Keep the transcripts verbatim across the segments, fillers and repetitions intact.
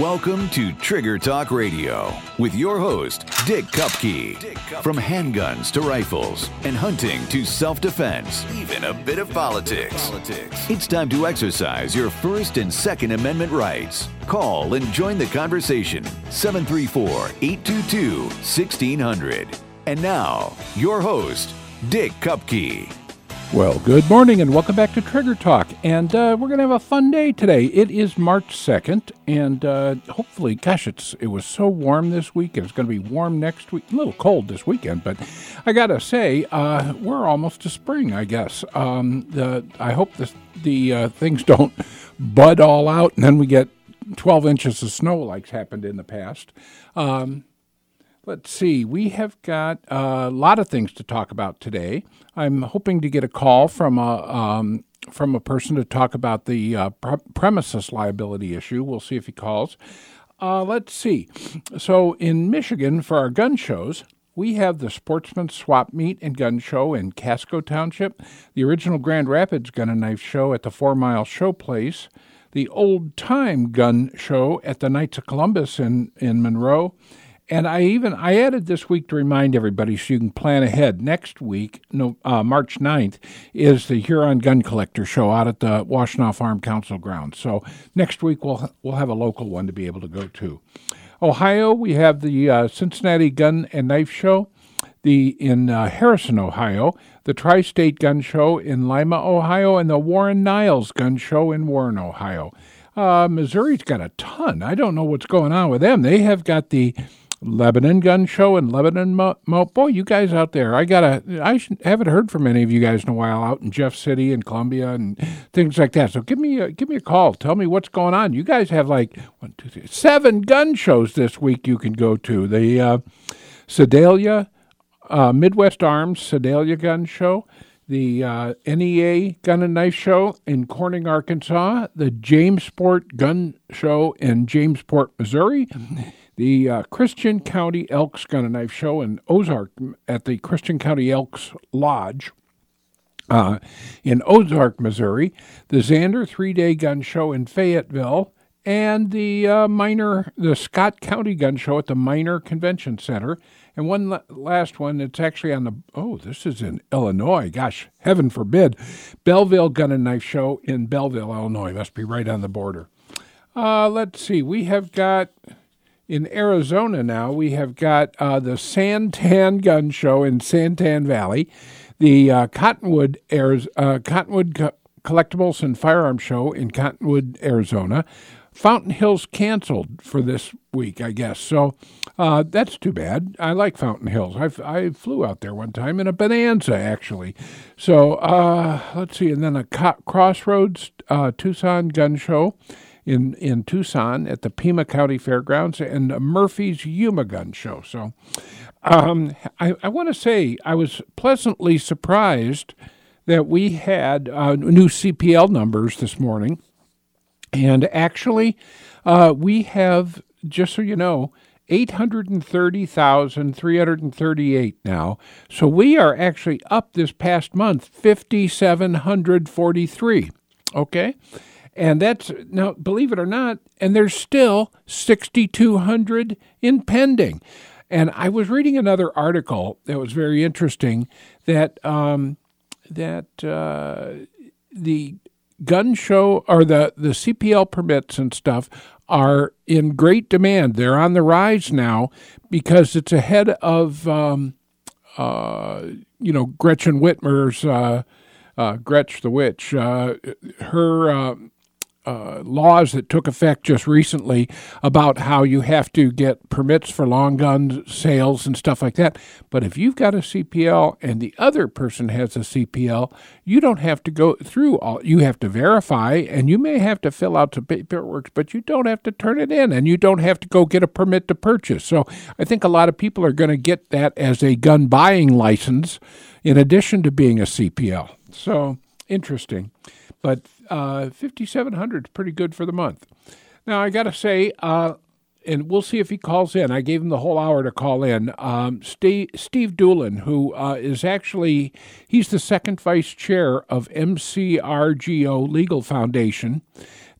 Welcome to Trigger Talk Radio with your host, Dick Cupka. From handguns to rifles and hunting to self-defense, even a bit of politics. It's time to exercise your First and Second Amendment rights. Call and join the conversation, seven three four, eight two two, one six zero zero. And now, your host, Dick Cupka. Well, good morning and welcome back to Trigger Talk, and uh, we're going to have a fun day today. It is March second, and uh, hopefully, gosh, it's it was so warm this week, it's going to be warm next week, a little cold this weekend, but I got to say, uh, we're almost to spring, I guess. Um, the, I hope this, the uh, things don't bud all out, and then we get twelve inches of snow like happened in the past. Um Let's see, we have got a lot of things to talk about today. I'm hoping to get a call from a um, from a person to talk about the uh, pre- premises liability issue. We'll see if he calls. Uh, let's see. So in Michigan, for our gun shows, we have the Sportsman Swap Meet and Gun Show in Casco Township, the original Grand Rapids Gun and Knife Show at the Four Mile Showplace, the Old Time Gun Show at the Knights of Columbus in, in Monroe. And I even I added this week to remind everybody so you can plan ahead. Next week, no, uh, March ninth, is the Huron Gun Collector Show out at the Washtenaw Farm Council Grounds. So next week we'll we'll have a local one to be able to go to. Ohio, we have the uh, Cincinnati Gun and Knife Show, the in uh, Harrison, Ohio, the Tri-State Gun Show in Lima, Ohio, and the Warren Niles Gun Show in Warren, Ohio. Uh, Missouri's got a ton. I don't know what's going on with them. They have got the Lebanon Gun Show in Lebanon. Mo- Mo- Boy, you guys out there, I gotta, I haven't heard from any of you guys in a while out in Jeff City and Columbia and things like that. So give me a, give me a call. Tell me what's going on. You guys have like one, two, three, seven gun shows this week you can go to. The uh, Sedalia, uh, Midwest Arms Sedalia Gun Show, the uh, N E A Gun and Knife Show in Corning, Arkansas, the Jamesport Gun Show in Jamesport, Missouri, the uh, Christian County Elks Gun and Knife Show in Ozark at the Christian County Elks Lodge uh, in Ozark, Missouri, the Xander Three-Day Gun Show in Fayetteville, and the uh, minor, the Scott County Gun Show at the Minor Convention Center. And one la- last one, it's actually on the, oh, this is in Illinois. Gosh, heaven forbid. Belleville Gun and Knife Show in Belleville, Illinois. Must be right on the border. Uh, let's see. We have got, in Arizona now, we have got uh, the San Tan Gun Show in Santan Valley, the uh, Cottonwood, Arizona, uh, Cottonwood Co- Collectibles and Firearms Show in Cottonwood, Arizona. Fountain Hills canceled for this week, I guess. So uh, that's too bad. I like Fountain Hills. I've, I flew out there one time in a Bonanza, actually. So uh, let's see. And then a co- Crossroads uh, Tucson Gun Show in, in Tucson at the Pima County Fairgrounds and a Murphy's Yuma Gun Show. So um, I, I want to say I was pleasantly surprised that we had uh, new C P L numbers this morning. And actually, uh, we have, just so you know, eight hundred thirty thousand, three hundred thirty-eight now. So we are actually up this past month, five thousand seven hundred forty-three, okay? And that's, now, believe it or not, and there's still six thousand two hundred in pending. And I was reading another article that was very interesting that, um, that uh, the... gun show or the, the C P L permits and stuff are in great demand. They're on the rise now because it's ahead of, um, uh, you know, Gretchen Whitmer's, uh, uh, Gretch the Witch, uh, her uh, uh, laws that took effect just recently about how you have to get permits for long gun sales and stuff like that. But if you've got a C P L and the other person has a C P L, you don't have to go through all, you have to verify, and you may have to fill out some paperwork, but you don't have to turn it in, and you don't have to go get a permit to purchase. So I think a lot of people are going to get that as a gun buying license in addition to being a C P L. So interesting. But uh, five thousand seven hundred is pretty good for the month. Now, I got to say, uh, and we'll see if he calls in. I gave him the whole hour to call in. Um, Steve, Steve Doolin, who uh, is actually, he's the second vice chair of M C R G O Legal Foundation.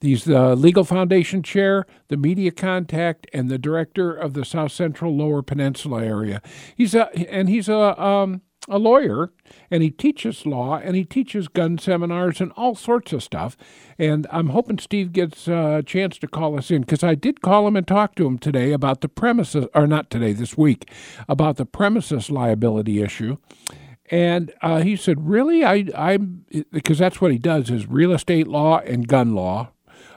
He's the Legal Foundation Chair, the Media Contact, and the Director of the South Central Lower Peninsula area. He's a, and he's a um, a lawyer, and he teaches law, and he teaches gun seminars and all sorts of stuff. And I'm hoping Steve gets a chance to call us in, because I did call him and talk to him today about the premises, or not today, this week, about the premises liability issue. And uh, he said, really? I, I'm because that's what he does is real estate law and gun law.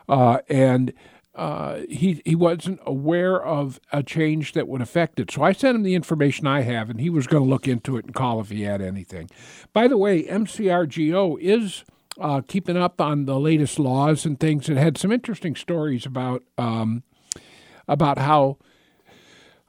Uh, and uh, he he wasn't aware of a change that would affect it. So I sent him the information I have, and he was going to look into it and call if he had anything. By the way, M C R G O is uh, keeping up on the latest laws and things. It had some interesting stories about um, about how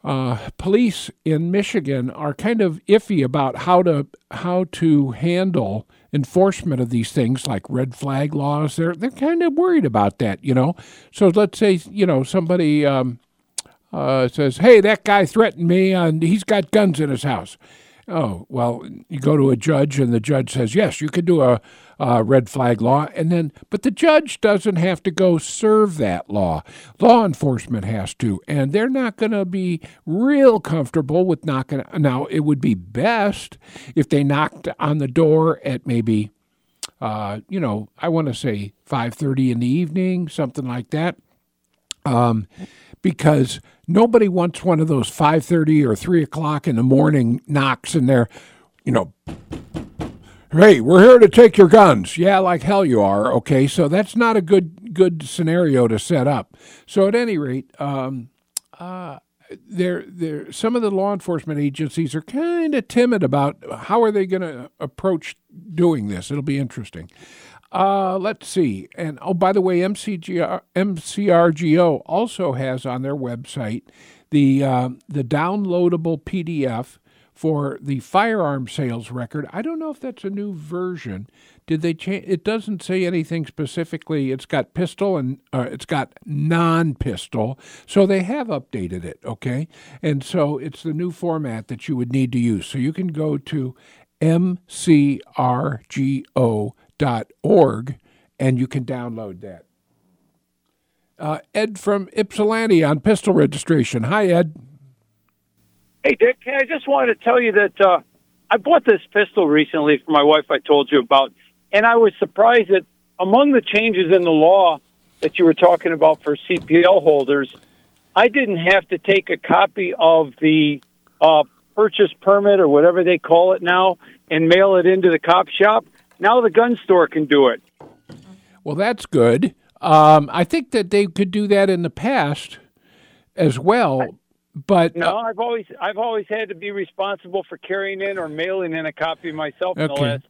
uh, police in Michigan are kind of iffy about how to how to handle enforcement of these things like red flag laws. They're they're kind of worried about that, you know. So let's say, you know, somebody um, uh, says, hey, that guy threatened me and he's got guns in his house. Oh, well, you go to a judge and the judge says, yes, you could do a, a red flag law. And then, but the judge doesn't have to go serve that law. Law enforcement has to, and they're not going to be real comfortable with knocking. Now, it would be best if they knocked on the door at maybe, uh, you know, I want to say five thirty in the evening, something like that. Um, because nobody wants one of those five thirty or three o'clock in the morning knocks in there, you know, hey, we're here to take your guns. Yeah, like hell you are. Okay, so that's not a good good scenario to set up. So at any rate, um, uh, there, there, some of the law enforcement agencies are kind of timid about how are they going to approach doing this. It'll be interesting. Uh, let's see. And, oh, by the way, M C G R, M C R G O also has on their website the uh, the downloadable P D F for the firearm sales record. I don't know if that's a new version. Did they change? It doesn't say anything specifically. It's got pistol and uh, it's got non-pistol. So they have updated it, okay? And so it's the new format that you would need to use. So you can go to M C R G O Dot org, and you can download that. Uh, Ed from Ypsilanti on pistol registration. Hi, Ed. Hey, Dick. Hey, I just wanted to tell you that uh, I bought this pistol recently for my wife I told you about, and I was surprised that among the changes in the law that you were talking about for C P L holders, I didn't have to take a copy of the uh, purchase permit or whatever they call it now and mail it into the cop shop. Now the gun store can do it. Well, that's good. Um, I think that they could do that in the past as well, but no, uh, I've always I've always had to be responsible for carrying in or mailing in a copy myself okay. in the last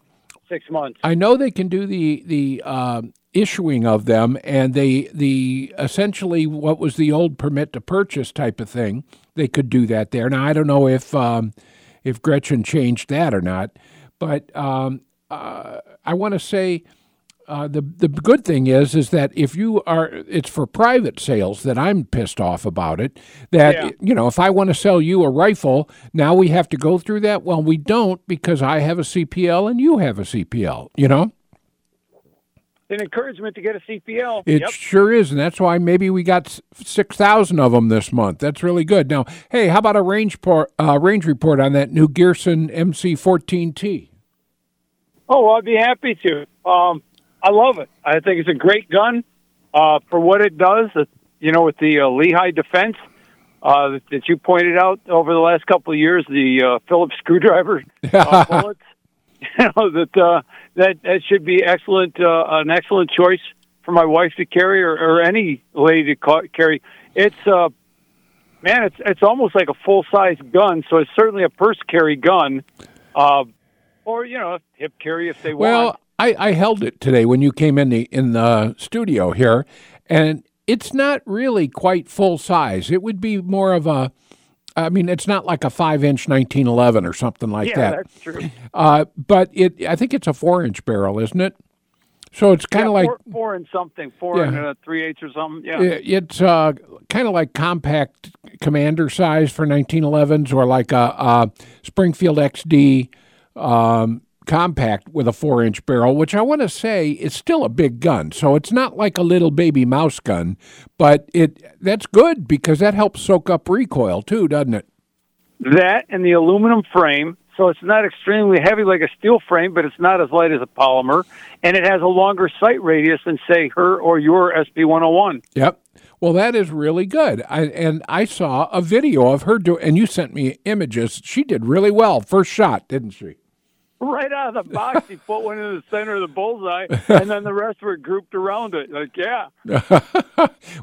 six months. I know they can do the the uh, issuing of them, and they the essentially what was the old permit to purchase type of thing. They could do that there. Now I don't know if um, if Gretchen changed that or not, but. Um, Uh, I want to say uh, the the good thing is is that if you are, it's for private sales that I'm pissed off about it. That, yeah. you know, if I want to sell you a rifle, now we have to go through that? Well, we don't, because I have a C P L and you have a C P L, you know? An encouragement to get a C P L. It yep. sure is, and that's why maybe we got six thousand of them this month. That's really good. Now, hey, how about a range, por- uh, range report on that new Gearson M C fourteen T? Oh, well, I'd be happy to. Um, I love it. I think it's a great gun uh, for what it does, uh, you know, with the uh, Lehigh defense uh, that, that you pointed out over the last couple of years, the uh, Phillips screwdriver uh, bullets, you know, that, uh, that that should be excellent, uh, an excellent choice for my wife to carry or, or any lady to carry. It's, uh, man, it's it's almost like a full-size gun, so it's certainly a purse carry gun, uh or, you know, hip carry if they want. Well, I, I held it today when you came in the in the studio here, and it's not really quite full size. It would be more of a, I mean, it's not like a five-inch nineteen eleven or something like yeah, that. Yeah, that's true. Uh, but it, I think it's a four-inch barrel, isn't it? So it's kind of yeah, like... Four, four and something, four yeah. and uh, three-eighths or something, yeah. It, it's uh, kind of like compact commander size for nineteen elevens or like a, a Springfield X D um, compact with a four-inch barrel, which I want to say is still a big gun. So it's not like a little baby mouse gun, but it that's good because that helps soak up recoil too, doesn't it? That and the aluminum frame. So it's not extremely heavy like a steel frame, but it's not as light as a polymer. And it has a longer sight radius than, say, her or your S P one oh one. Yep. Well, that is really good. I, and I saw a video of her do, and you sent me images. She did really well. First shot, didn't she? Right out of the box, she put one in the center of the bullseye, and then the rest were grouped around it. Like, yeah.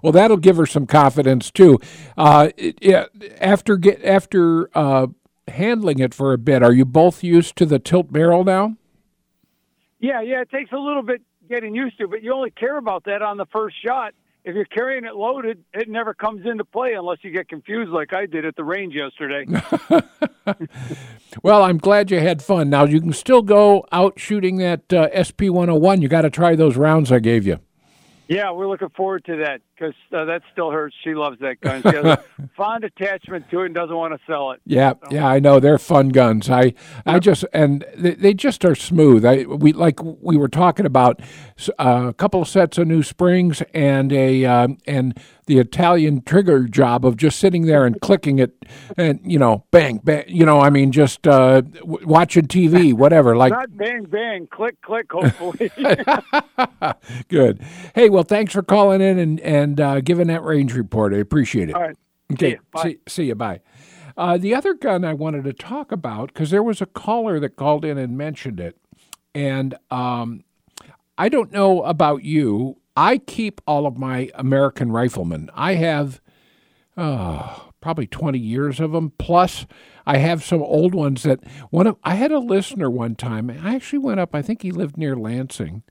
Well, that'll give her some confidence, too. Uh, it, it, after... Get, after uh, handling it for a bit. Are you both used to the tilt barrel now? Yeah, yeah, it takes a little bit getting used to, but you only care about that on the first shot. If you're carrying it loaded, it never comes into play unless you get confused like I did at the range yesterday. Well, I'm glad you had fun. Now, you can still go out shooting that uh, S P one oh one. You got to try those rounds I gave you. Yeah, we're looking forward to that because uh, that still hurts. She loves that gun. She has a fond attachment to it and doesn't want to sell it. Yeah, so. yeah, I know. They're fun guns. I, yeah. I just and they, they just are smooth. I we like we were talking about uh, a couple of sets of new springs and a um, and the Italian trigger job of just sitting there and clicking it and you know bang bang you know I mean just uh, w- watching T V whatever like not bang bang click click hopefully. Good. Hey. Well, Well, thanks for calling in and, and uh, giving that range report. I appreciate it. All right. Okay. See you. Bye. See, see you. Bye. Uh, the other gun I wanted to talk about, because there was a caller that called in and mentioned it, and um, I don't know about you. I keep all of my American Riflemen. I have uh, probably twenty years of them, plus I have some old ones that one of, I had a listener one time, and I actually went up, I think he lived near Lansing,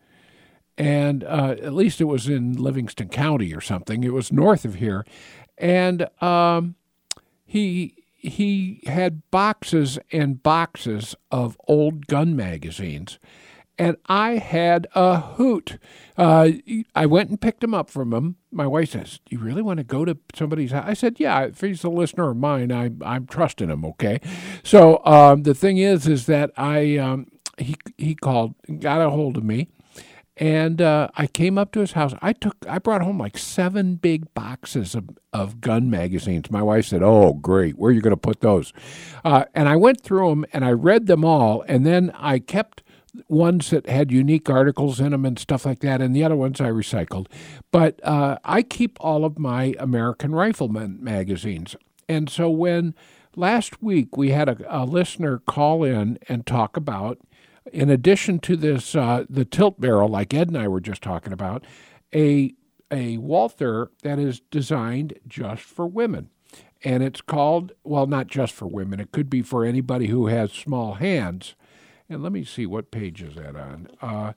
and uh, at least it was in Livingston County or something. It was north of here. And um, he he had boxes and boxes of old gun magazines. And I had a hoot. Uh, I went and picked them up from him. My wife says, "Do you really want to go to somebody's house?" I said, "Yeah, if he's a listener of mine, I, I'm trusting him, okay?" So um, the thing is, is that I um, he, he called, got a hold of me. And uh, I came up to his house. I took, I brought home like seven big boxes of, of gun magazines. My wife said, "Oh, great! Where are you going to put those?" Uh, and I went through them and I read them all. And then I kept ones that had unique articles in them and stuff like that. And the other ones I recycled. But uh, I keep all of my American Rifleman magazines. And so when last week we had a, a listener call in and talk about, in addition to this, uh, the tilt barrel, like Ed and I were just talking about, a a Walther that is designed just for women. And it's called, well, not just for women. It could be for anybody who has small hands. And let me see, what page is that on? Uh,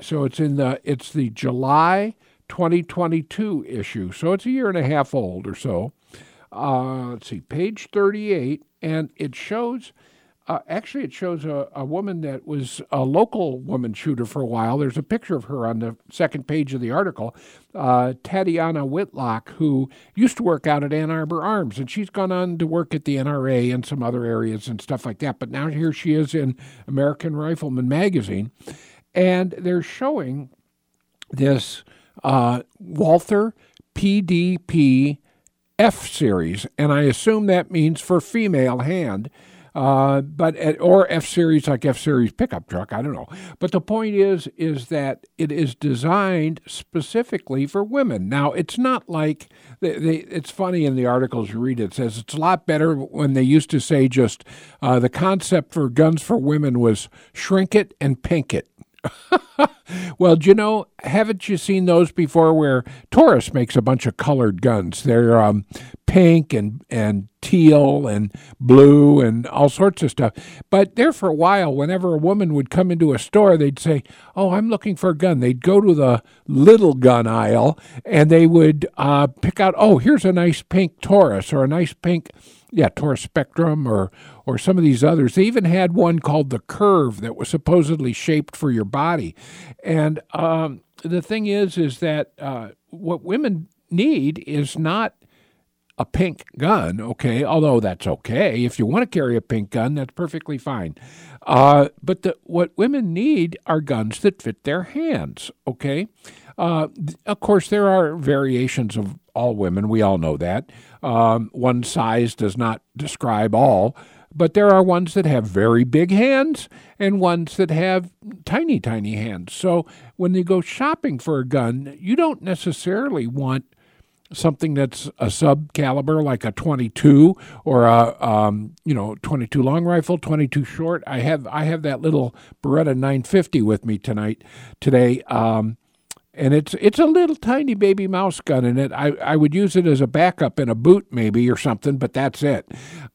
so it's in the it's the July twenty twenty-two issue. So it's a year and a half old or so. Uh, let's see, page thirty-eight. And it shows... Uh, actually, it shows a, a woman that was a local woman shooter for a while. There's a picture of her on the second page of the article, uh, Tatiana Whitlock, who used to work out at Ann Arbor Arms, and she's gone on to work at the N R A and some other areas and stuff like that. But now here she is in American Rifleman magazine, and they're showing this uh, Walther P D P F series, and I assume that means for female hand. Uh, but at, or F series like F series pickup truck, I don't know. But the point is, is that it is designed specifically for women. Now it's not like they, they, it's funny in the articles you read. It says it's a lot better when they used to say just uh, the concept for guns for women was shrink it and pink it. Well, do you know, haven't you seen those before where Taurus makes a bunch of colored guns? They're um, pink and, and teal and blue and all sorts of stuff. But there for a while, whenever a woman would come into a store, they'd say, "Oh, I'm looking for a gun." They'd go to the little gun aisle and they would uh, pick out, "Oh, here's a nice pink Taurus or a nice pink yeah, Taurus Spectrum or or some of these others. They even had one called the Curve that was supposedly shaped for your body. And um, the thing is, is that uh, what women need is not a pink gun, okay, although that's okay. If you want to carry a pink gun, that's perfectly fine. Uh, but the, what women need are guns that fit their hands, okay? Uh, th- of course, there are variations of all women. We all know that. Um, one size does not describe all, but there are ones that have very big hands and ones that have tiny, tiny hands. So when you go shopping for a gun, you don't necessarily want something that's a sub-caliber like a twenty-two or a um, you know twenty-two long rifle, twenty-two short. I have I have that little Beretta nine fifty with me tonight today, um, and it's it's a little tiny baby mouse gun in it. I I would use it as a backup in a boot maybe or something, but that's it.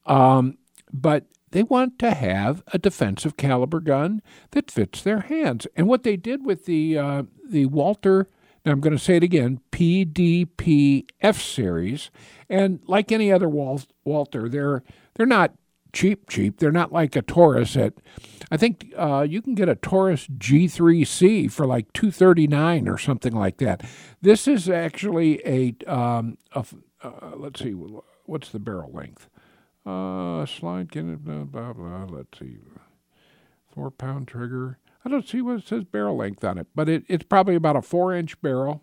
Um, but they want to have a defensive caliber gun that fits their hands, and what they did with the uh, the Walther. Now, I'm going to say it again, P D P F series. And like any other Wal- Walther, they're they're not cheap, cheap. They're not like a Taurus. At, I think uh, you can get a Taurus G three C for like two hundred thirty-nine dollars or something like that. This is actually a, um, a uh, let's see, what's the barrel length? Uh, slide, can blah, blah, blah, let's see, four-pound trigger. I don't see what it says barrel length on it, but it, it's probably about a four-inch barrel.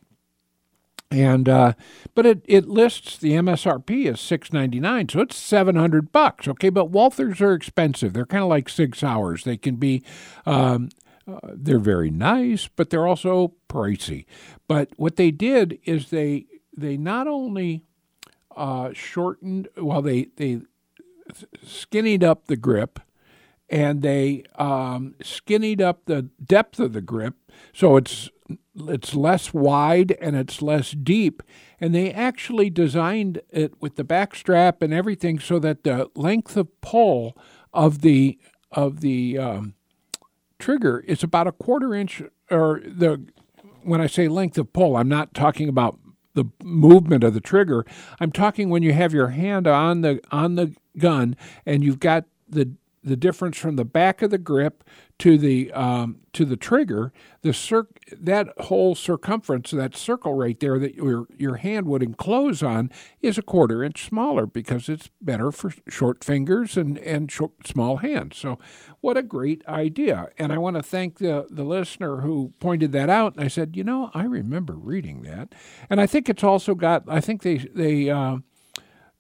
And uh, but it, it lists the M S R P as six ninety-nine, so it's seven hundred bucks. Okay, but Walthers are expensive. They're kind of like Sig Sauers. They can be um, uh, they're very nice, but they're also pricey. But what they did is they they not only uh, shortened, well they they skinnied up the grip. And they um, skinnied up the depth of the grip, so it's it's less wide and it's less deep. And they actually designed it with the back strap and everything so that the length of pull of the of the um, trigger is about a quarter inch. Or the when I say length of pull, I'm not talking about the movement of the trigger. I'm talking when you have your hand on the on the gun and you've got the the difference from the back of the grip to the um, to the trigger, the cir- that whole circumference, that circle right there that your your hand would enclose on is a quarter inch smaller because it's better for short fingers and and short, small hands. So, what a great idea! And I want to thank the the listener who pointed that out. And I said, you know, I remember reading that, and I think it's also got. I think they they uh,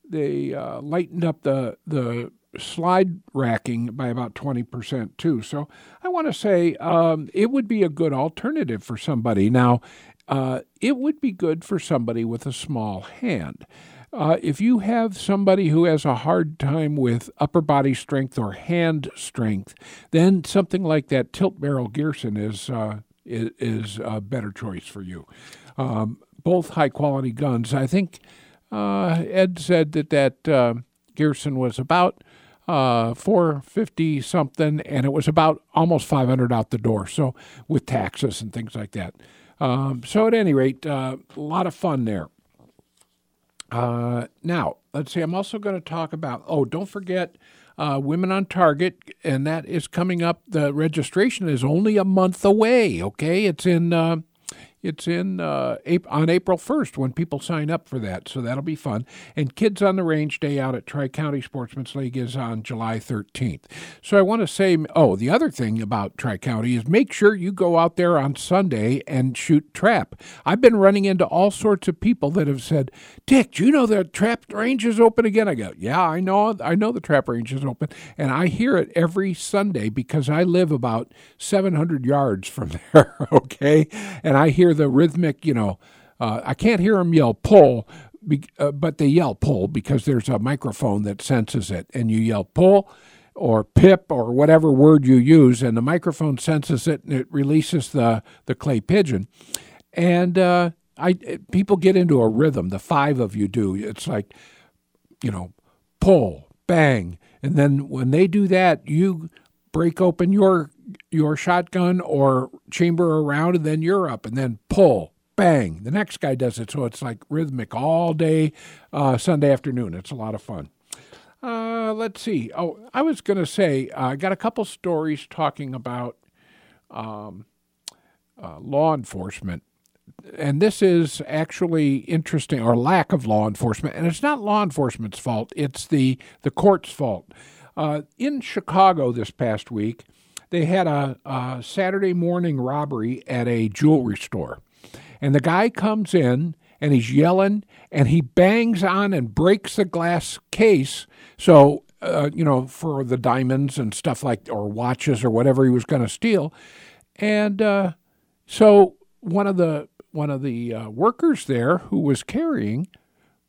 they uh, lightened up the the. slide racking by about twenty percent too. So I want to say um, it would be a good alternative for somebody. Now, uh, it would be good for somebody with a small hand. Uh, if you have somebody who has a hard time with upper body strength or hand strength, then something like that tilt barrel Gearson is, uh, is, is a better choice for you. Um, both high quality guns. I think uh, Ed said that that uh, Gearson was about Uh, four fifty something, and it was about almost five hundred out the door. So with taxes and things like that. Um, so at any rate, uh, a lot of fun there. Uh, now let's see. I'm also going to talk about. Oh, don't forget, uh, Women on Target, and that is coming up. The registration is only a month away. Okay, it's in. Uh, It's in uh, on April first when people sign up for that, so that'll be fun. And Kids on the Range Day out at Tri-County Sportsman's League is on July thirteenth. So I want to say, oh, the other thing about Tri-County is make sure you go out there on Sunday and shoot trap. I've been running into all sorts of people that have said, Dick, do you know the trap range is open again? I go, yeah, I know, I know the trap range is open. And I hear it every Sunday because I live about seven hundred yards from there, okay? And I hear the rhythmic, you know, uh, I can't hear them yell pull, be, uh, but they yell pull because there's a microphone that senses it. And you yell pull or pip or whatever word you use, and the microphone senses it and it releases the, the clay pigeon. And uh, I people get into a rhythm. The five of you do. It's like, you know, pull, bang. And then when they do that, you break open your your shotgun or chamber around, and then you're up, and then pull, bang. The next guy does it, so it's like rhythmic all day uh, Sunday afternoon. It's a lot of fun. Uh, let's see. Oh, I was going to say, uh, I got a couple stories talking about um, uh, law enforcement. And this is actually interesting, or lack of law enforcement. And it's not law enforcement's fault. It's the, the court's fault. Uh, in Chicago this past week, they had a, a Saturday morning robbery at a jewelry store. And the guy comes in, and he's yelling, and he bangs on and breaks the glass case. So, uh, you know, for the diamonds and stuff like, or watches or whatever he was going to steal. And uh, so one of the one of the uh, workers there who was carrying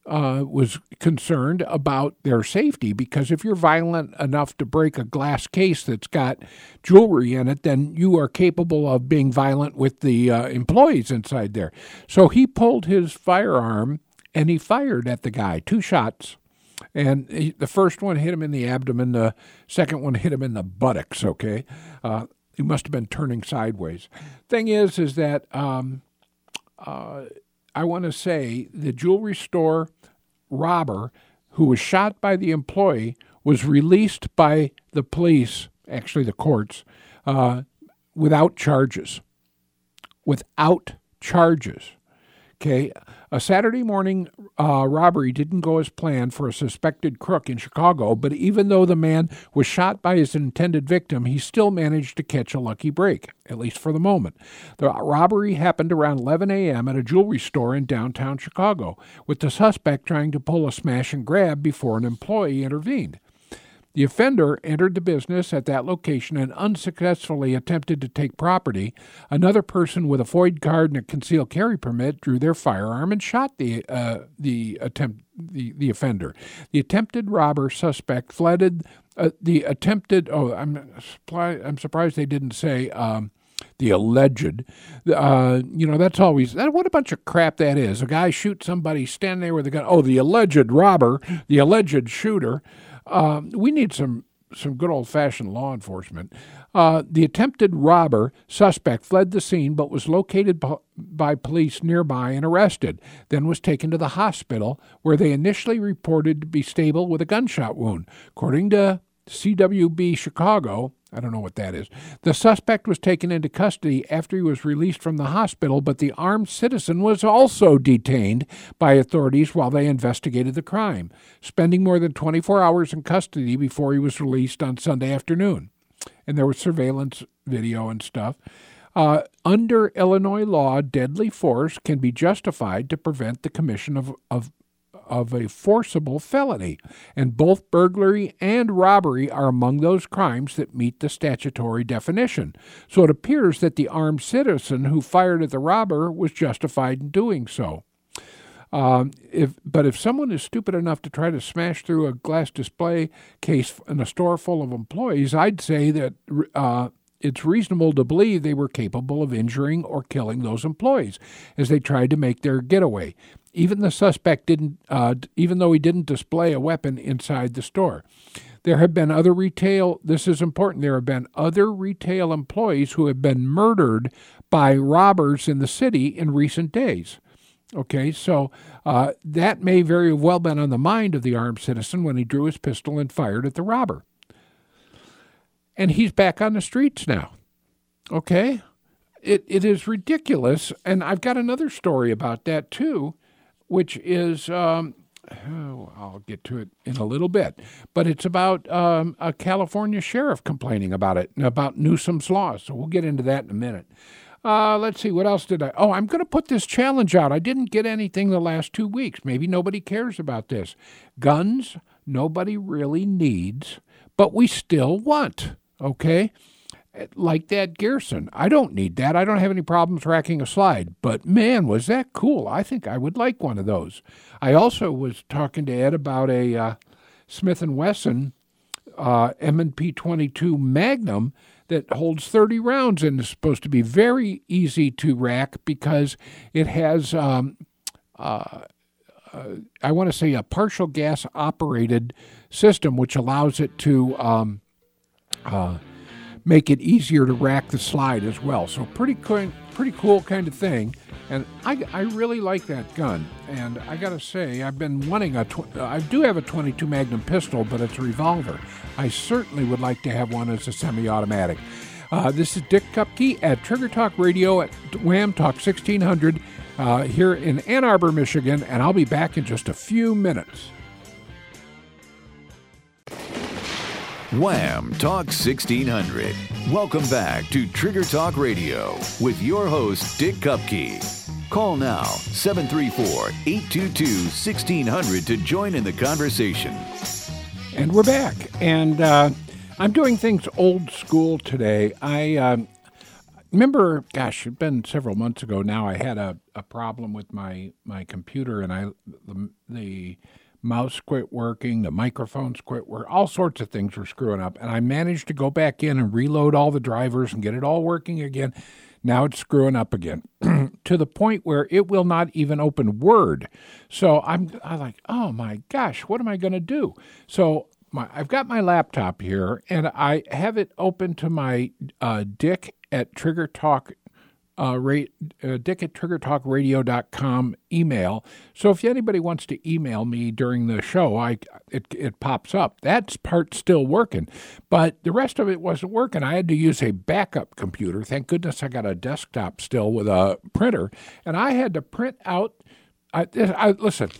uh, was concerned about their safety, because if you're violent enough to break a glass case that's got jewelry in it, then you are capable of being violent with the uh, employees inside there. So he pulled his firearm and he fired at the guy, two shots. And he, the first one hit him in the abdomen. The second one hit him in the buttocks, okay? Uh, he must have been turning sideways. Thing is, is that... Um, Uh, I want to say the jewelry store robber who was shot by the employee was released by the police, actually the courts, uh, without charges. Without charges. Okay. A Saturday morning uh, robbery didn't go as planned for a suspected crook in Chicago, but even though the man was shot by his intended victim, he still managed to catch a lucky break, at least for the moment. The robbery happened around eleven a.m. at a jewelry store in downtown Chicago, with the suspect trying to pull a smash and grab before an employee intervened. The offender entered the business at that location and unsuccessfully attempted to take property. Another person with a FOID card and a concealed carry permit drew their firearm and shot the uh, the attempt the, the offender. The attempted robber suspect fled. Uh, the attempted oh I'm I'm surprised they didn't say um, the alleged. Uh, you know that's always that. What a bunch of crap that is. A guy shoots somebody, stand there with a gun. Oh, the alleged robber, the alleged shooter. Um, we need some, some good old-fashioned law enforcement. Uh, the attempted robber suspect fled the scene but was located po- by police nearby and arrested, then was taken to the hospital where they initially reported to be stable with a gunshot wound. According to C W B Chicago, I don't know what that is, the suspect was taken into custody after he was released from the hospital, but the armed citizen was also detained by authorities while they investigated the crime, spending more than twenty-four hours in custody before he was released on Sunday afternoon. And there was surveillance video and stuff. Uh, under Illinois law, deadly force can be justified to prevent the commission of, of of a forcible felony, and both burglary and robbery are among those crimes that meet the statutory definition. So it appears that the armed citizen who fired at the robber was justified in doing so. Um, if, but if someone is stupid enough to try to smash through a glass display case in a store full of employees, I'd say that uh, it's reasonable to believe they were capable of injuring or killing those employees as they tried to make their getaway. Even the suspect didn't, uh, even though he didn't display a weapon inside the store. There have been other retail, this is important, there have been other retail employees who have been murdered by robbers in the city in recent days. Okay, so uh, that may very well have been on the mind of the armed citizen when he drew his pistol and fired at the robber. And he's back on the streets now. Okay? It it is ridiculous, and I've got another story about that too, which is, um, oh, I'll get to it in a little bit, but it's about um, a California sheriff complaining about it, about Newsom's law, so we'll get into that in a minute. Uh, let's see, what else did I, oh, I'm going to put this challenge out. I didn't get anything the last two weeks. Maybe nobody cares about this. Guns, nobody really needs, but we still want, okay? Like that Gerson. I don't need that. I don't have any problems racking a slide. But man, was that cool. I think I would like one of those. I also was talking to Ed about a uh, Smith and Wesson uh, M and P twenty-two Magnum that holds thirty rounds and is supposed to be very easy to rack because it has, um, uh, uh, I want to say, a partial gas operated system, which allows it to... Um, uh, make it easier to rack the slide as well. So pretty, pretty cool kind of thing. And I, I really like that gun. And I got to say, I've been wanting a... Tw- I do have a twenty-two Magnum pistol, but it's a revolver. I certainly would like to have one as a semi-automatic. Uh, this is Dick Cupka at Trigger Talk Radio at Wham Talk sixteen hundred uh, here in Ann Arbor, Michigan. And I'll be back in just a few minutes. Wham! Talk sixteen hundred. Welcome back to Trigger Talk Radio with your host, Dick Cupka. Call now, seven three four, eight two two, sixteen hundred to join in the conversation. And we're back. And uh, I'm doing things old school today. I uh, remember, gosh, it's been several months ago now, I had a, a problem with my, my computer and I the... the mouse quit working, the microphones quit working, all sorts of things were screwing up. And I managed to go back in and reload all the drivers and get it all working again. Now it's screwing up again to the point where it will not even open Word. So I'm, I'm like, oh my gosh, what am I going to do? So my, I've got my laptop here and I have it open to my uh, Dick at Trigger Talk Uh, ra- uh, Dick at trigger talk radio dot com email. So if anybody wants to email me during the show, I it it pops up. That part's still working, but the rest of it wasn't working. I had to use a backup computer. Thank goodness I got a desktop still with a printer, and I had to print out. I, I listen.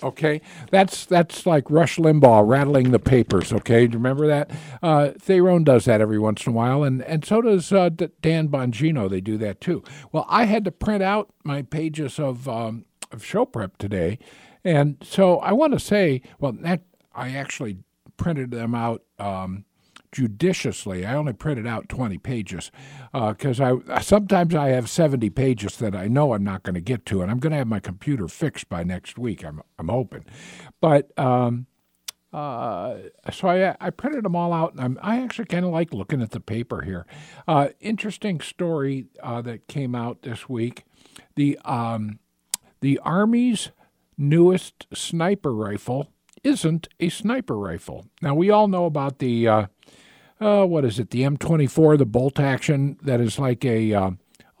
Okay, that's that's like Rush Limbaugh rattling the papers, okay? Do you remember that? Uh, Theron does that every once in a while, and, and so does uh, D- Dan Bongino. They do that too. Well, I had to print out my pages of, um, of show prep today, and so I want to say, well, that I actually printed them out um, judiciously. I only printed out twenty pages because uh, I sometimes I have seventy pages that I know I'm not going to get to, and I'm going to have my computer fixed by next week. I'm I'm hoping, but um, uh, so I I printed them all out, and I'm I actually kind of like looking at the paper here. Uh, interesting story uh, that came out this week: the um, the Army's newest sniper rifle isn't a sniper rifle. Now we all know about the uh, Uh, what is it, the M twenty-four, the bolt action that is like a, uh,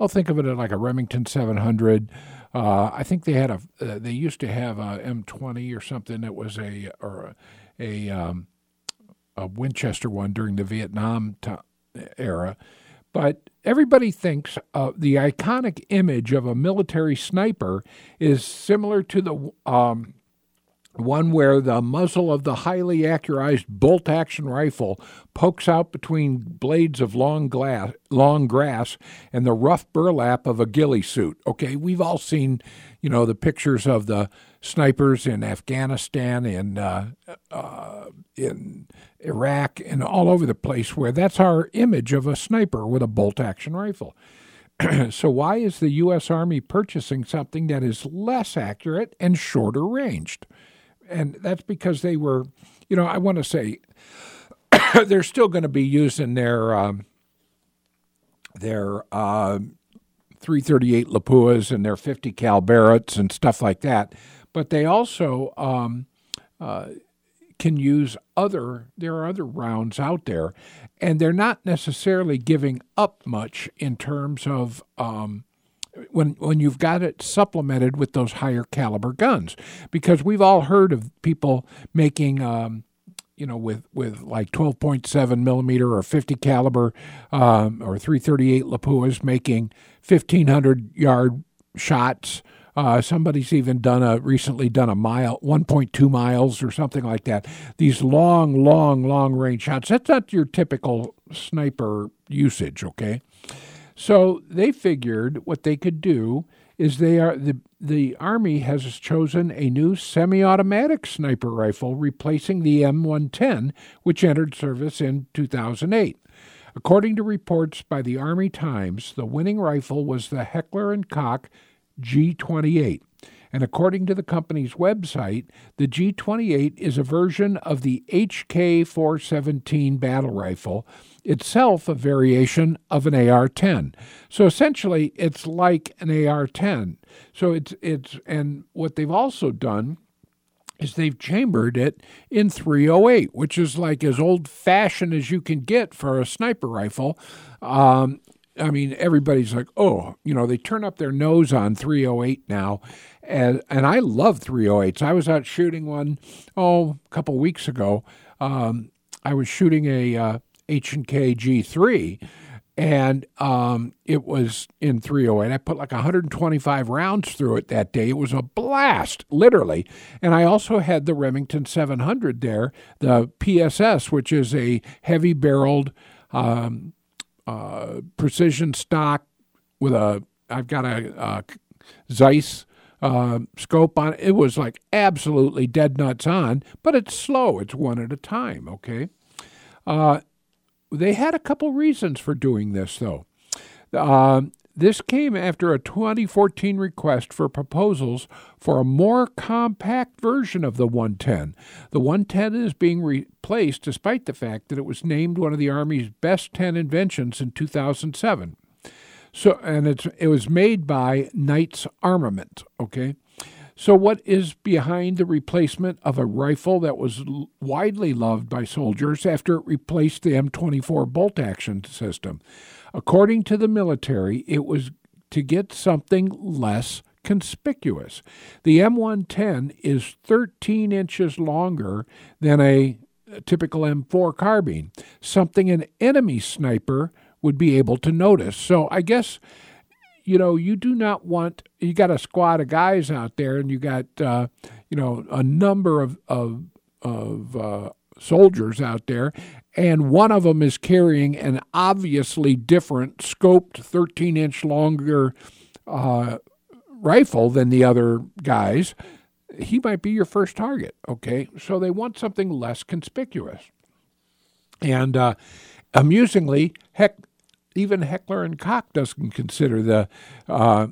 I'll think of it like a Remington seven hundred. Uh, I think they had a, uh, they used to have a M twenty or something that was a, or a, a, um, a Winchester one during the Vietnam t- era. But everybody thinks uh, the iconic image of a military sniper is similar to the, um, one where the muzzle of the highly accurized bolt-action rifle pokes out between blades of long glass, long grass and the rough burlap of a ghillie suit. Okay, we've all seen, you know, the pictures of the snipers in Afghanistan and uh, uh, in Iraq and all over the place where that's our image of a sniper with a bolt-action rifle. So why is the U S Army purchasing something that is less accurate and shorter ranged? And that's because they were, you know, I want to say they're still going to be using their um, their uh, three thirty-eight Lepuas and their fifty cal Barretts and stuff like that. But they also um, uh, can use other, there are other rounds out there. And they're not necessarily giving up much in terms of um, when when you've got it supplemented with those higher caliber guns, because we've all heard of people making, um, you know, with, with like twelve point seven millimeter or fifty caliber um, or three thirty-eight Lepuas making fifteen hundred yard shots. Uh, somebody's even done a recently done a mile, one point two miles or something like that. These long, long, long range shots. That's not your typical sniper usage. Okay. So they figured what they could do is they are the the Army has chosen a new semi-automatic sniper rifle replacing the M one ten, which entered service in two thousand eight. According to reports by the Army Times, the winning rifle was the Heckler and Koch G twenty-eight. And according to the company's website, the G twenty-eight is a version of the H K four seventeen battle rifle, itself a variation of an A R ten. So essentially, it's like an A R ten. So it's it's and what they've also done is they've chambered it in three oh eight, which is like as old-fashioned as you can get for a sniper rifle. Um, I mean, everybody's like, oh, you know, they turn up their nose on three oh eight now. And and I love three oh eights. I was out shooting one, oh, a couple weeks ago. Um, I was shooting a uh, H and K G three, and um, it was in three oh eight. I put like one hundred twenty-five rounds through it that day. It was a blast, literally. And I also had the Remington seven hundred there, the P S S, which is a heavy-barreled um, uh, precision stock with a, I've got a uh, Zeiss Uh, scope on it. It was like absolutely dead nuts on, but it's slow. It's one at a time, okay? Uh, they had a couple reasons for doing this, though. Uh, this came after a twenty fourteen request for proposals for a more compact version of the one ten. The one ten is being replaced despite the fact that it was named one of the Army's best ten inventions in two thousand seven. So, and it's, it was made by Knights Armament, okay? So what is behind the replacement of a rifle that was l- widely loved by soldiers after it replaced the M twenty-four bolt-action system? According to the military, it was to get something less conspicuous. The M one ten is thirteen inches longer than a typical M four carbine, something an enemy sniper would be able to notice. So I guess, you know, you do not want, you got a squad of guys out there and you got, uh, you know, a number of, of, of uh, soldiers out there, and one of them is carrying an obviously different scoped thirteen-inch longer uh, rifle than the other guys. He might be your first target, okay? So they want something less conspicuous. And uh, amusingly, heck, even Heckler and Koch doesn't consider the uh,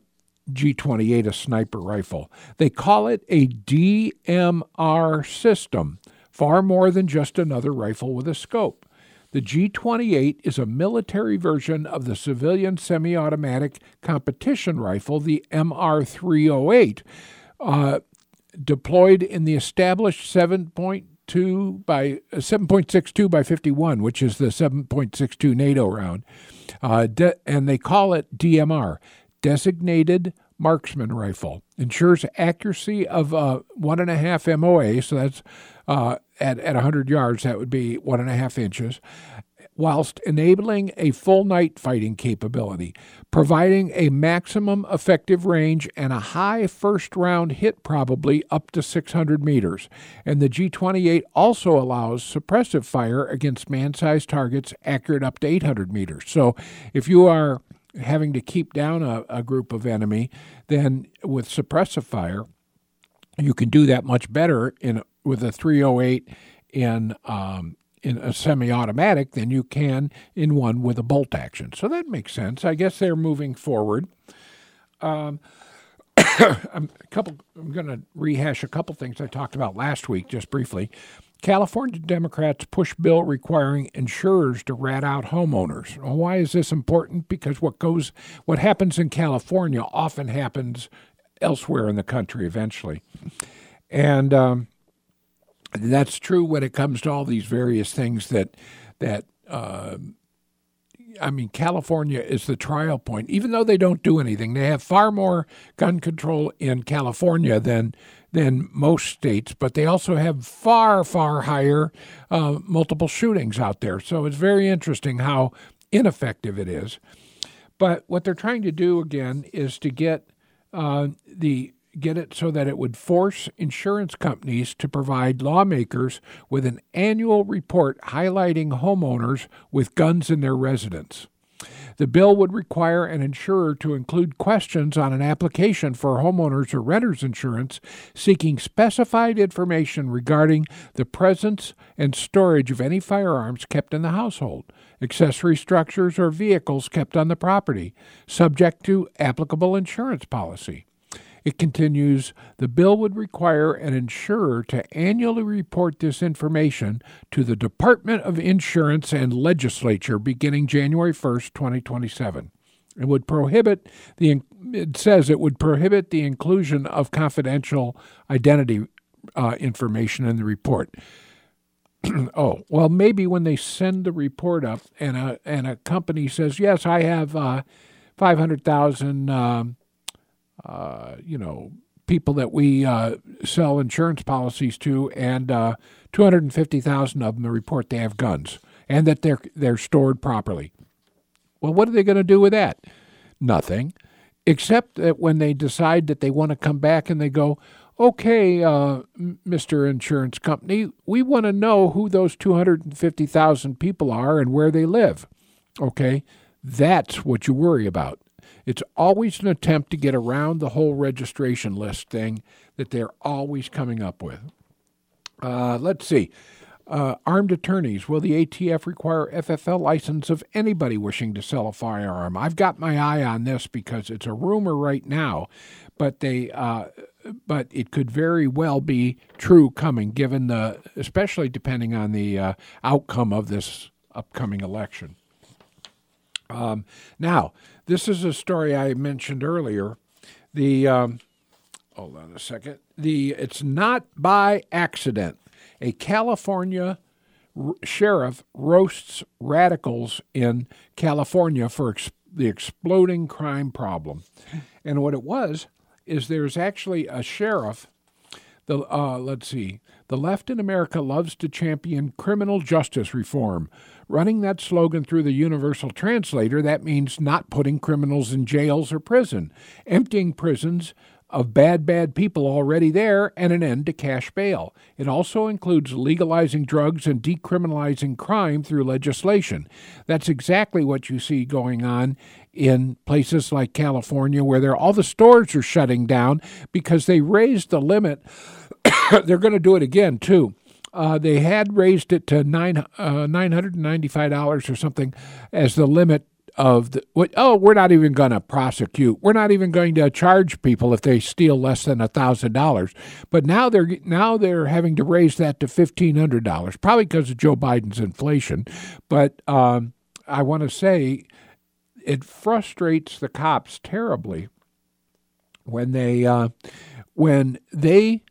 G twenty-eight a sniper rifle. They call it a D M R system, far more than just another rifle with a scope. The G twenty-eight is a military version of the civilian semi-automatic competition rifle, the M R three oh eight, uh, deployed in the established seven point two by seven point six two by fifty-one, which is the seven point six two NATO round, uh, de- and they call it D M R, Designated Marksman Rifle. Ensures accuracy of uh, one and a half M O A, so that's uh, at at one hundred yards, that would be one and a half inches, whilst enabling a full night fighting capability, providing a maximum effective range and a high first-round hit, probably up to six hundred meters. And the G twenty-eight also allows suppressive fire against man-sized targets accurate up to eight hundred meters. So if you are having to keep down a, a group of enemy, then with suppressive fire, you can do that much better in with a three oh eight in um in a semi-automatic than you can in one with a bolt action. So that makes sense. I guess they're moving forward. Um, I'm a couple. I'm going to rehash a couple things I talked about last week just briefly. California Democrats push bill requiring insurers to rat out homeowners. Well, why is this important? Because what goes, what happens in California often happens elsewhere in the country eventually. And um, that's true when it comes to all these various things that, that uh, I mean, California is the trial point. Even though they don't do anything, they have far more gun control in California than than most states, but they also have far, far higher uh, multiple shootings out there. So it's very interesting how ineffective it is. But what they're trying to do, again, is to get uh, the... get it so that it would force insurance companies to provide lawmakers with an annual report highlighting homeowners with guns in their residence. The bill would require an insurer to include questions on an application for homeowners or renters insurance seeking specified information regarding the presence and storage of any firearms kept in the household, accessory structures or vehicles kept on the property, subject to applicable insurance policy. It continues, the bill would require an insurer to annually report this information to the Department of Insurance and Legislature beginning January first, twenty twenty-seven. It would prohibit the, it says it would prohibit the inclusion of confidential identity uh, information in the report. oh, well, maybe when they send the report up and a, and a company says, yes, I have uh, five hundred thousand, um, uh, you know, people that we uh, sell insurance policies to, and uh, two hundred fifty thousand of them report they have guns and that they're they're stored properly. Well, what are they going to do with that? Nothing, except that when they decide that they want to come back and they go, okay, uh, Mister Insurance Company, we want to know who those two hundred fifty thousand people are and where they live. Okay, that's what you worry about. It's always an attempt to get around the whole registration list thing that they're always coming up with. Uh, let's see. Uh, armed attorneys. Will the A T F require F F L license of anybody wishing to sell a firearm? I've got my eye on this because it's a rumor right now, but they, uh, but it could very well be true coming, given the, especially depending on the uh, outcome of this upcoming election. Um, now, this is a story I mentioned earlier. The um, hold on a second. The it's not by accident. A California r- sheriff roasts radicals in California for ex- the exploding crime problem. And what it was is there's actually a sheriff. The uh, let's see. The left in America loves to champion criminal justice reform. Running that slogan through the universal translator, that means not putting criminals in jails or prison, emptying prisons of bad, bad people already there, and an end to cash bail. It also includes legalizing drugs and decriminalizing crime through legislation. That's exactly what you see going on in places like California, where they're, all the stores are shutting down because they raised the limit. They're going to do it again, too. Uh, they had raised it to nine uh, nine hundred ninety-five dollars or something as the limit of the. What, oh, we're not even going to prosecute. We're not even going to charge people if they steal less than a thousand dollars. But now they're now they're having to raise that to fifteen hundred dollars, probably because of Joe Biden's inflation. But um, I want to say it frustrates the cops terribly when they uh, when they.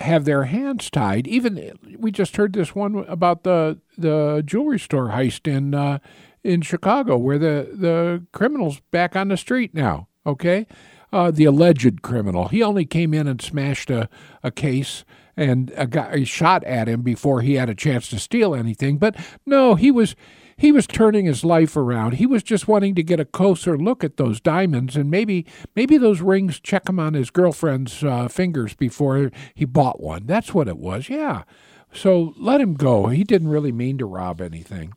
have their hands tied. Even we just heard this one about the the jewelry store heist in uh, in Chicago, where the the criminal's back on the street now. Okay, uh, the alleged criminal. He only came in and smashed a a case, and a guy shot at him before he had a chance to steal anything. But no, he was he was turning his life around. He was just wanting to get a closer look at those diamonds, and maybe maybe those rings check them on his girlfriend's uh, fingers before he bought one. That's what it was. Yeah. So let him go. He didn't really mean to rob anything.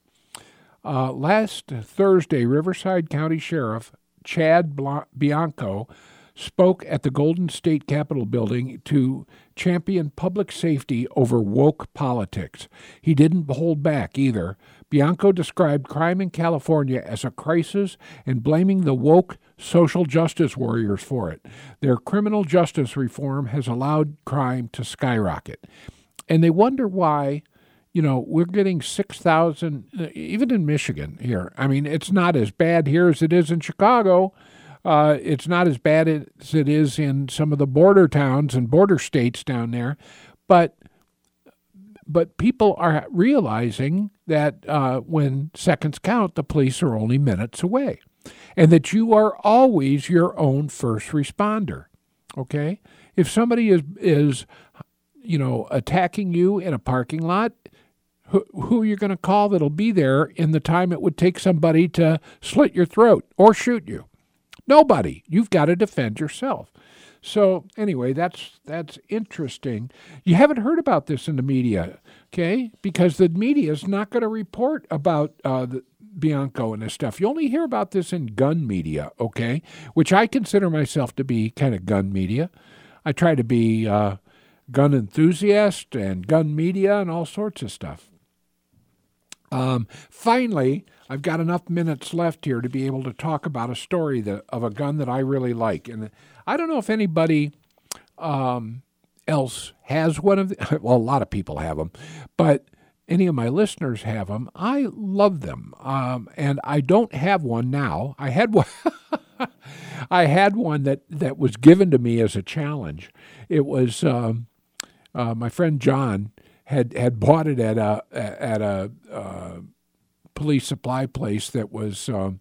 Uh, last Thursday, Riverside County Sheriff Chad Bianco spoke at the Golden State Capitol building to champion public safety over woke politics. He didn't hold back either. Bianco described crime in California as a crisis and blaming the woke social justice warriors for it. Their criminal justice reform has allowed crime to skyrocket. And they wonder why. You know, we're getting six thousand, even in Michigan here. I mean, it's not as bad here as it is in Chicago. Uh, it's not as bad as it is in some of the border towns and border states down there, but but people are realizing that uh, when seconds count, the police are only minutes away, and that you are always your own first responder. Okay, if somebody is is you know attacking you in a parking lot, who are you going to call that'll be there in the time it would take somebody to slit your throat or shoot you? Nobody. You've got to defend yourself. So anyway, that's that's interesting. You haven't heard about this in the media, okay? Because the media is not going to report about uh, the Bianco and this stuff. You only hear about this in gun media, okay? Which I consider myself to be kind of gun media. I try to be uh, gun enthusiast and gun media and all sorts of stuff. Um, finally, I've got enough minutes left here to be able to talk about a story that, of a gun that I really like. And I don't know if anybody um, else has one of the, well, a lot of people have them, but any of my listeners have them. I love them. Um, and I don't have one now. I had one, I had one that, that was given to me as a challenge. It was um, uh, my friend John had had bought it at a at a uh, police supply place that was. Um,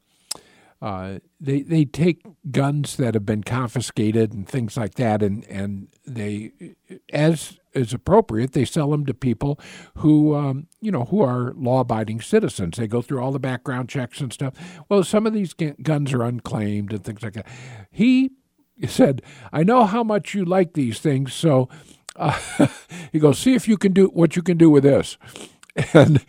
uh, they they take guns that have been confiscated and things like that, and and they, as is appropriate, they sell them to people who um, you know who are law-abiding citizens. They go through all the background checks and stuff. Well, some of these guns are unclaimed and things like that. He said, "I know how much you like these things, so." Uh, he goes, see if you can do what you can do with this. And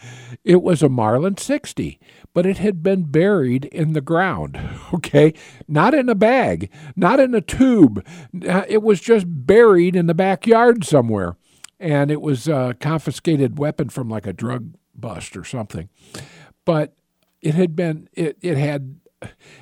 it was a Marlin sixty, but it had been buried in the ground, okay? Not in a bag, not in a tube. It was just buried in the backyard somewhere. And it was a confiscated weapon from like a drug bust or something. But it had been, it, it had,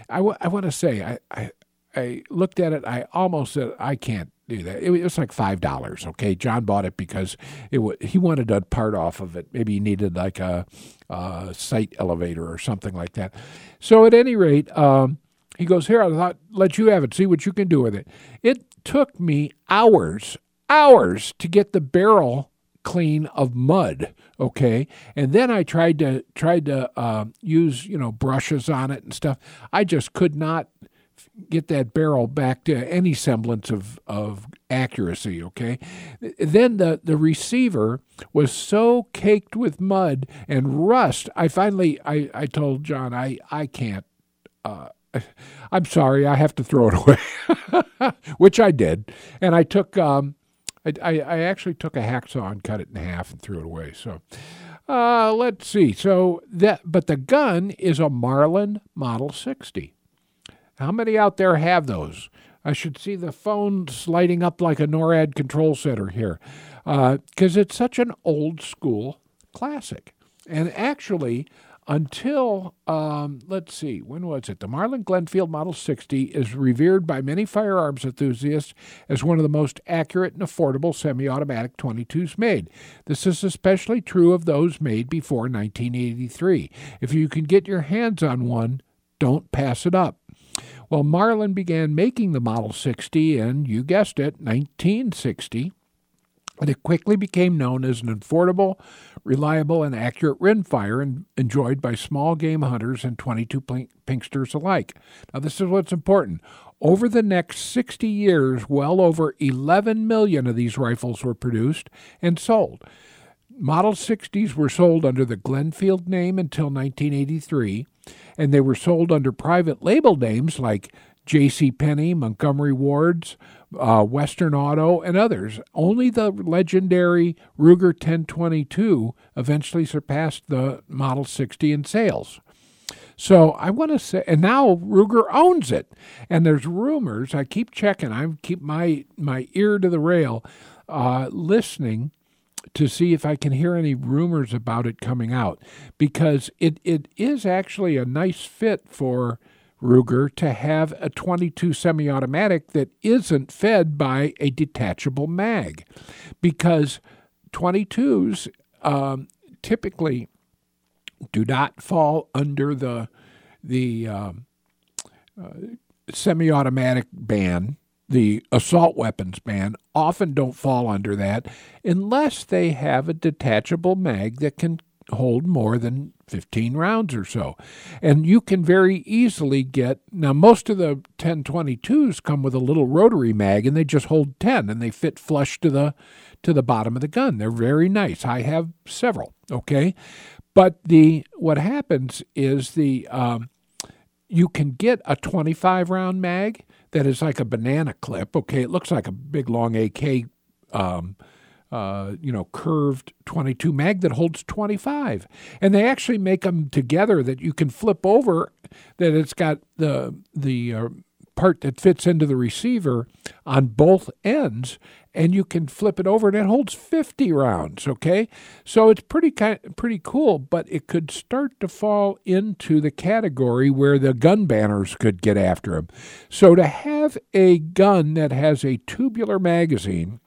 I, w- I want to say, I, I, I looked at it, I almost said, I can't. Do that. It was like five dollars, okay? John bought it because it w- he wanted a part off of it. Maybe he needed like a, a sight elevator or something like that. So at any rate, um, he goes, here, I thought, let you have it. See what you can do with it. It took me hours, hours to get the barrel clean of mud, okay? And then I tried to, tried to uh, use, you know, brushes on it and stuff. I just could not get that barrel back to any semblance of, of accuracy, okay? Then the, the receiver was so caked with mud and rust, I finally, I, I told John, I, I can't, uh, I'm sorry, I have to throw it away, which I did. And I took, um, I, I, I actually took a hacksaw and cut it in half and threw it away, so... Uh, let's see, so that, but the gun is a Marlin Model sixty. How many out there have those? I should see the phones lighting up like a NORAD control center here, because uh, it's such an old school classic. And actually, until, um, let's see, when was it? The Marlin Glenfield Model sixty is revered by many firearms enthusiasts as one of the most accurate and affordable semi-automatic twenty-twos made. This is especially true of those made before nineteen eighty-three. If you can get your hands on one, don't pass it up. Well, Marlin began making the Model sixty in, you guessed it, nineteen sixty, and it quickly became known as an affordable, reliable, and accurate rimfire and enjoyed by small game hunters and twenty-two pinksters alike. Now, this is what's important. Over the next sixty years, well over eleven million of these rifles were produced and sold. Model sixties were sold under the Glenfield name until nineteen eighty-three, and they were sold under private label names like J C Penney, Montgomery Ward's, uh, Western Auto, and others. Only the legendary Ruger ten twenty-two eventually surpassed the Model sixty in sales. So I want to say, and now Ruger owns it. And there's rumors, I keep checking, I keep my, my ear to the rail, uh, listening to see if I can hear any rumors about it coming out, because it, it is actually a nice fit for Ruger to have a twenty-two semi-automatic that isn't fed by a detachable mag, because twenty-twos um, typically do not fall under the, the um, uh, semi-automatic ban. The assault weapons ban often don't fall under that unless they have a detachable mag that can hold more than fifteen rounds or so. And you can very easily get, now most of the ten twenty-twos come with a little rotary mag and they just hold ten and they fit flush to the to the bottom of the gun. They're very nice. I have several, okay? But the what happens is the um, you can get a twenty-five round mag that is like a banana clip, okay? It looks like a big, long A K, um, uh, you know, curved twenty-two mag that holds twenty-five. And they actually make them together that you can flip over, that it's got the the uh, part that fits into the receiver on both ends, and you can flip it over, and it holds fifty rounds, okay? So it's pretty kind, pretty cool, but it could start to fall into the category where the gun banners could get after him. So to have a gun that has a tubular magazine,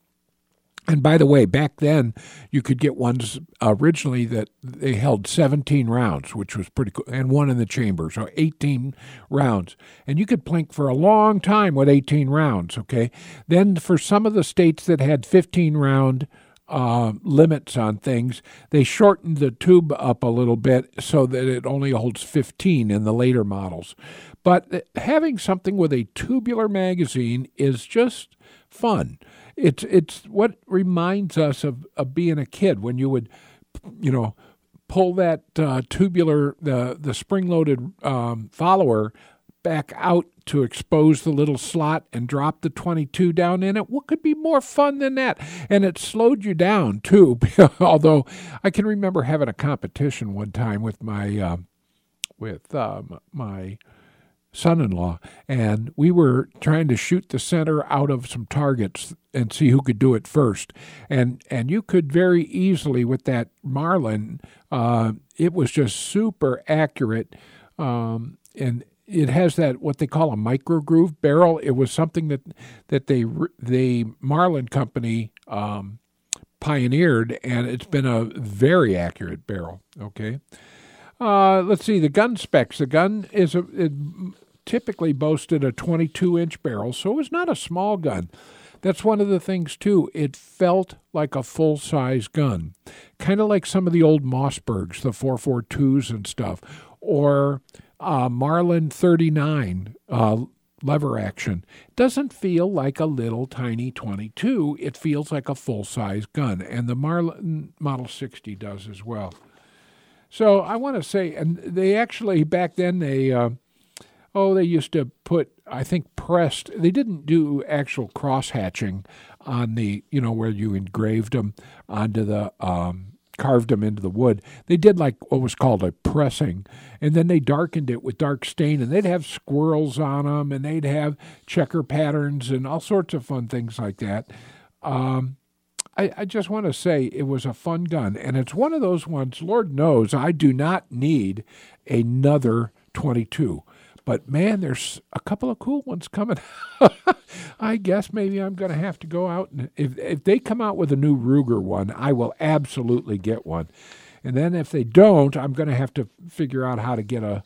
and by the way, back then, you could get ones originally that they held seventeen rounds, which was pretty cool, and one in the chamber, so eighteen rounds. And you could plink for a long time with eighteen rounds, okay? Then for some of the states that had fifteen-round uh, limits on things. They shortened the tube up a little bit so that it only holds fifteen in the later models. But having something with a tubular magazine is just fun. It's it's what reminds us of, of being a kid when you would, you know, pull that uh, tubular, the, the spring-loaded um, follower back out to expose the little slot and drop the twenty-two down in it. What could be more fun than that? And it slowed you down, too, although I can remember having a competition one time with my uh, with uh, my son-in-law, and we were trying to shoot the center out of some targets and see who could do it first. And and you could very easily, with that Marlin, uh, it was just super accurate. Um, and it has that, what they call a micro-groove barrel. It was something that, that they the Marlin company um, pioneered, and it's been a very accurate barrel, okay? Uh, let's see, the gun specs. The gun is a, it typically boasted a twenty-two inch barrel, so it was not a small gun. That's one of the things, too. It felt like a full-size gun, kind of like some of the old Mossbergs, the four forty-twos and stuff, or uh, Marlin thirty-nine uh, lever action. It doesn't feel like a little tiny twenty-two. It feels like a full-size gun, and the Marlin Model sixty does as well. So I want to say, and they actually, back then, they, uh, oh, they used to put, I think, pressed. They didn't do actual cross-hatching on the, you know, where you engraved them onto the, um, carved them into the wood. They did like what was called a pressing, and then they darkened it with dark stain, and they'd have squirrels on them, and they'd have checker patterns and all sorts of fun things like that. Um I, I just want to say it was a fun gun, and it's one of those ones, Lord knows, I do not need another twenty-two. But, man, there's a couple of cool ones coming. I guess maybe I'm going to have to go out. and if, if they come out with a new Ruger one, I will absolutely get one. And then if they don't, I'm going to have to figure out how to get a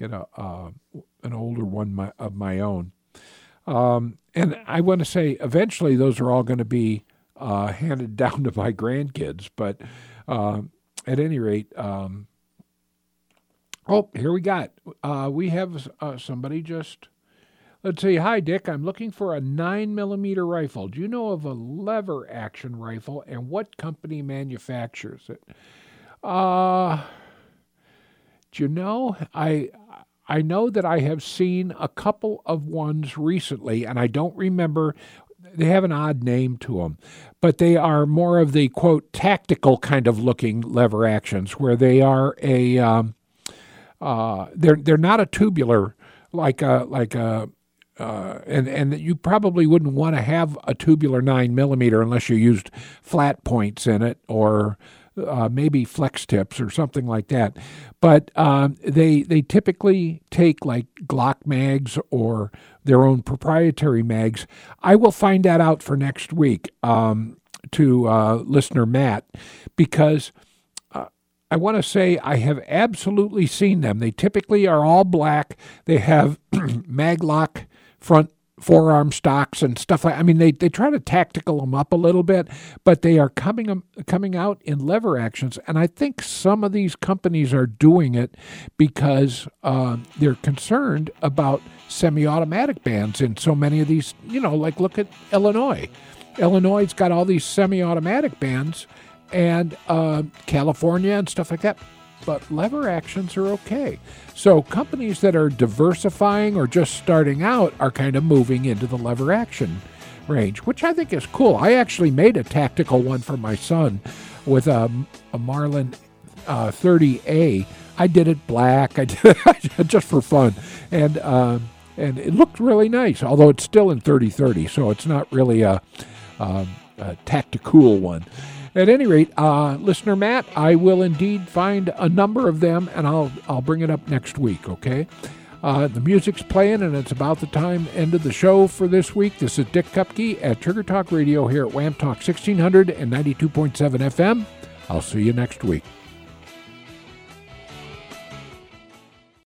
get a uh, an older one my, of my own. Um, and I want to say eventually those are all going to be Uh, handed down to my grandkids, but uh, at any rate, um, oh, here we got, uh, we have uh, somebody just, let's see, hi Dick, I'm looking for a nine millimeter rifle. Do you know of a lever action rifle, and what company manufactures it? Uh, do you know, I... I know that I have seen a couple of ones recently, and I don't remember. They have an odd name to them, but they are more of the, quote, tactical kind of looking lever actions, where they are a, um, uh, they're they're not a tubular like a, like a, uh, and, and you probably wouldn't want to have a tubular nine millimeter unless you used flat points in it, or Uh, maybe flex tips or something like that. But um, they they typically take like Glock mags or their own proprietary mags. I will find that out for next week um, to uh, listener Matt, because uh, I want to say I have absolutely seen them. They typically are all black. They have maglock front forearm stocks and stuff like. I mean, they, they try to tactical them up a little bit, but they are coming coming out in lever actions, and I think some of these companies are doing it because uh, they're concerned about semi-automatic bans in so many of these. You know, like look at Illinois. Illinois's got all these semi-automatic bans, and uh, California and stuff like that. But lever actions are okay. So companies that are diversifying or just starting out are kind of moving into the lever action range, which I think is cool. I actually made a tactical one for my son with a, a Marlin uh, thirty A. I did it black. I did it just for fun. And um, and it looked really nice, although it's still in thirty thirty, so it's not really a, a, a tactical one. At any rate, uh, listener Matt, I will indeed find a number of them, and I'll I'll bring it up next week, okay? Uh, the music's playing, and it's about the time end of the show for this week. This is Dick Cupka at Trigger Talk Radio here at Wham Talk sixteen hundred and ninety-two point seven F M. I'll see you next week.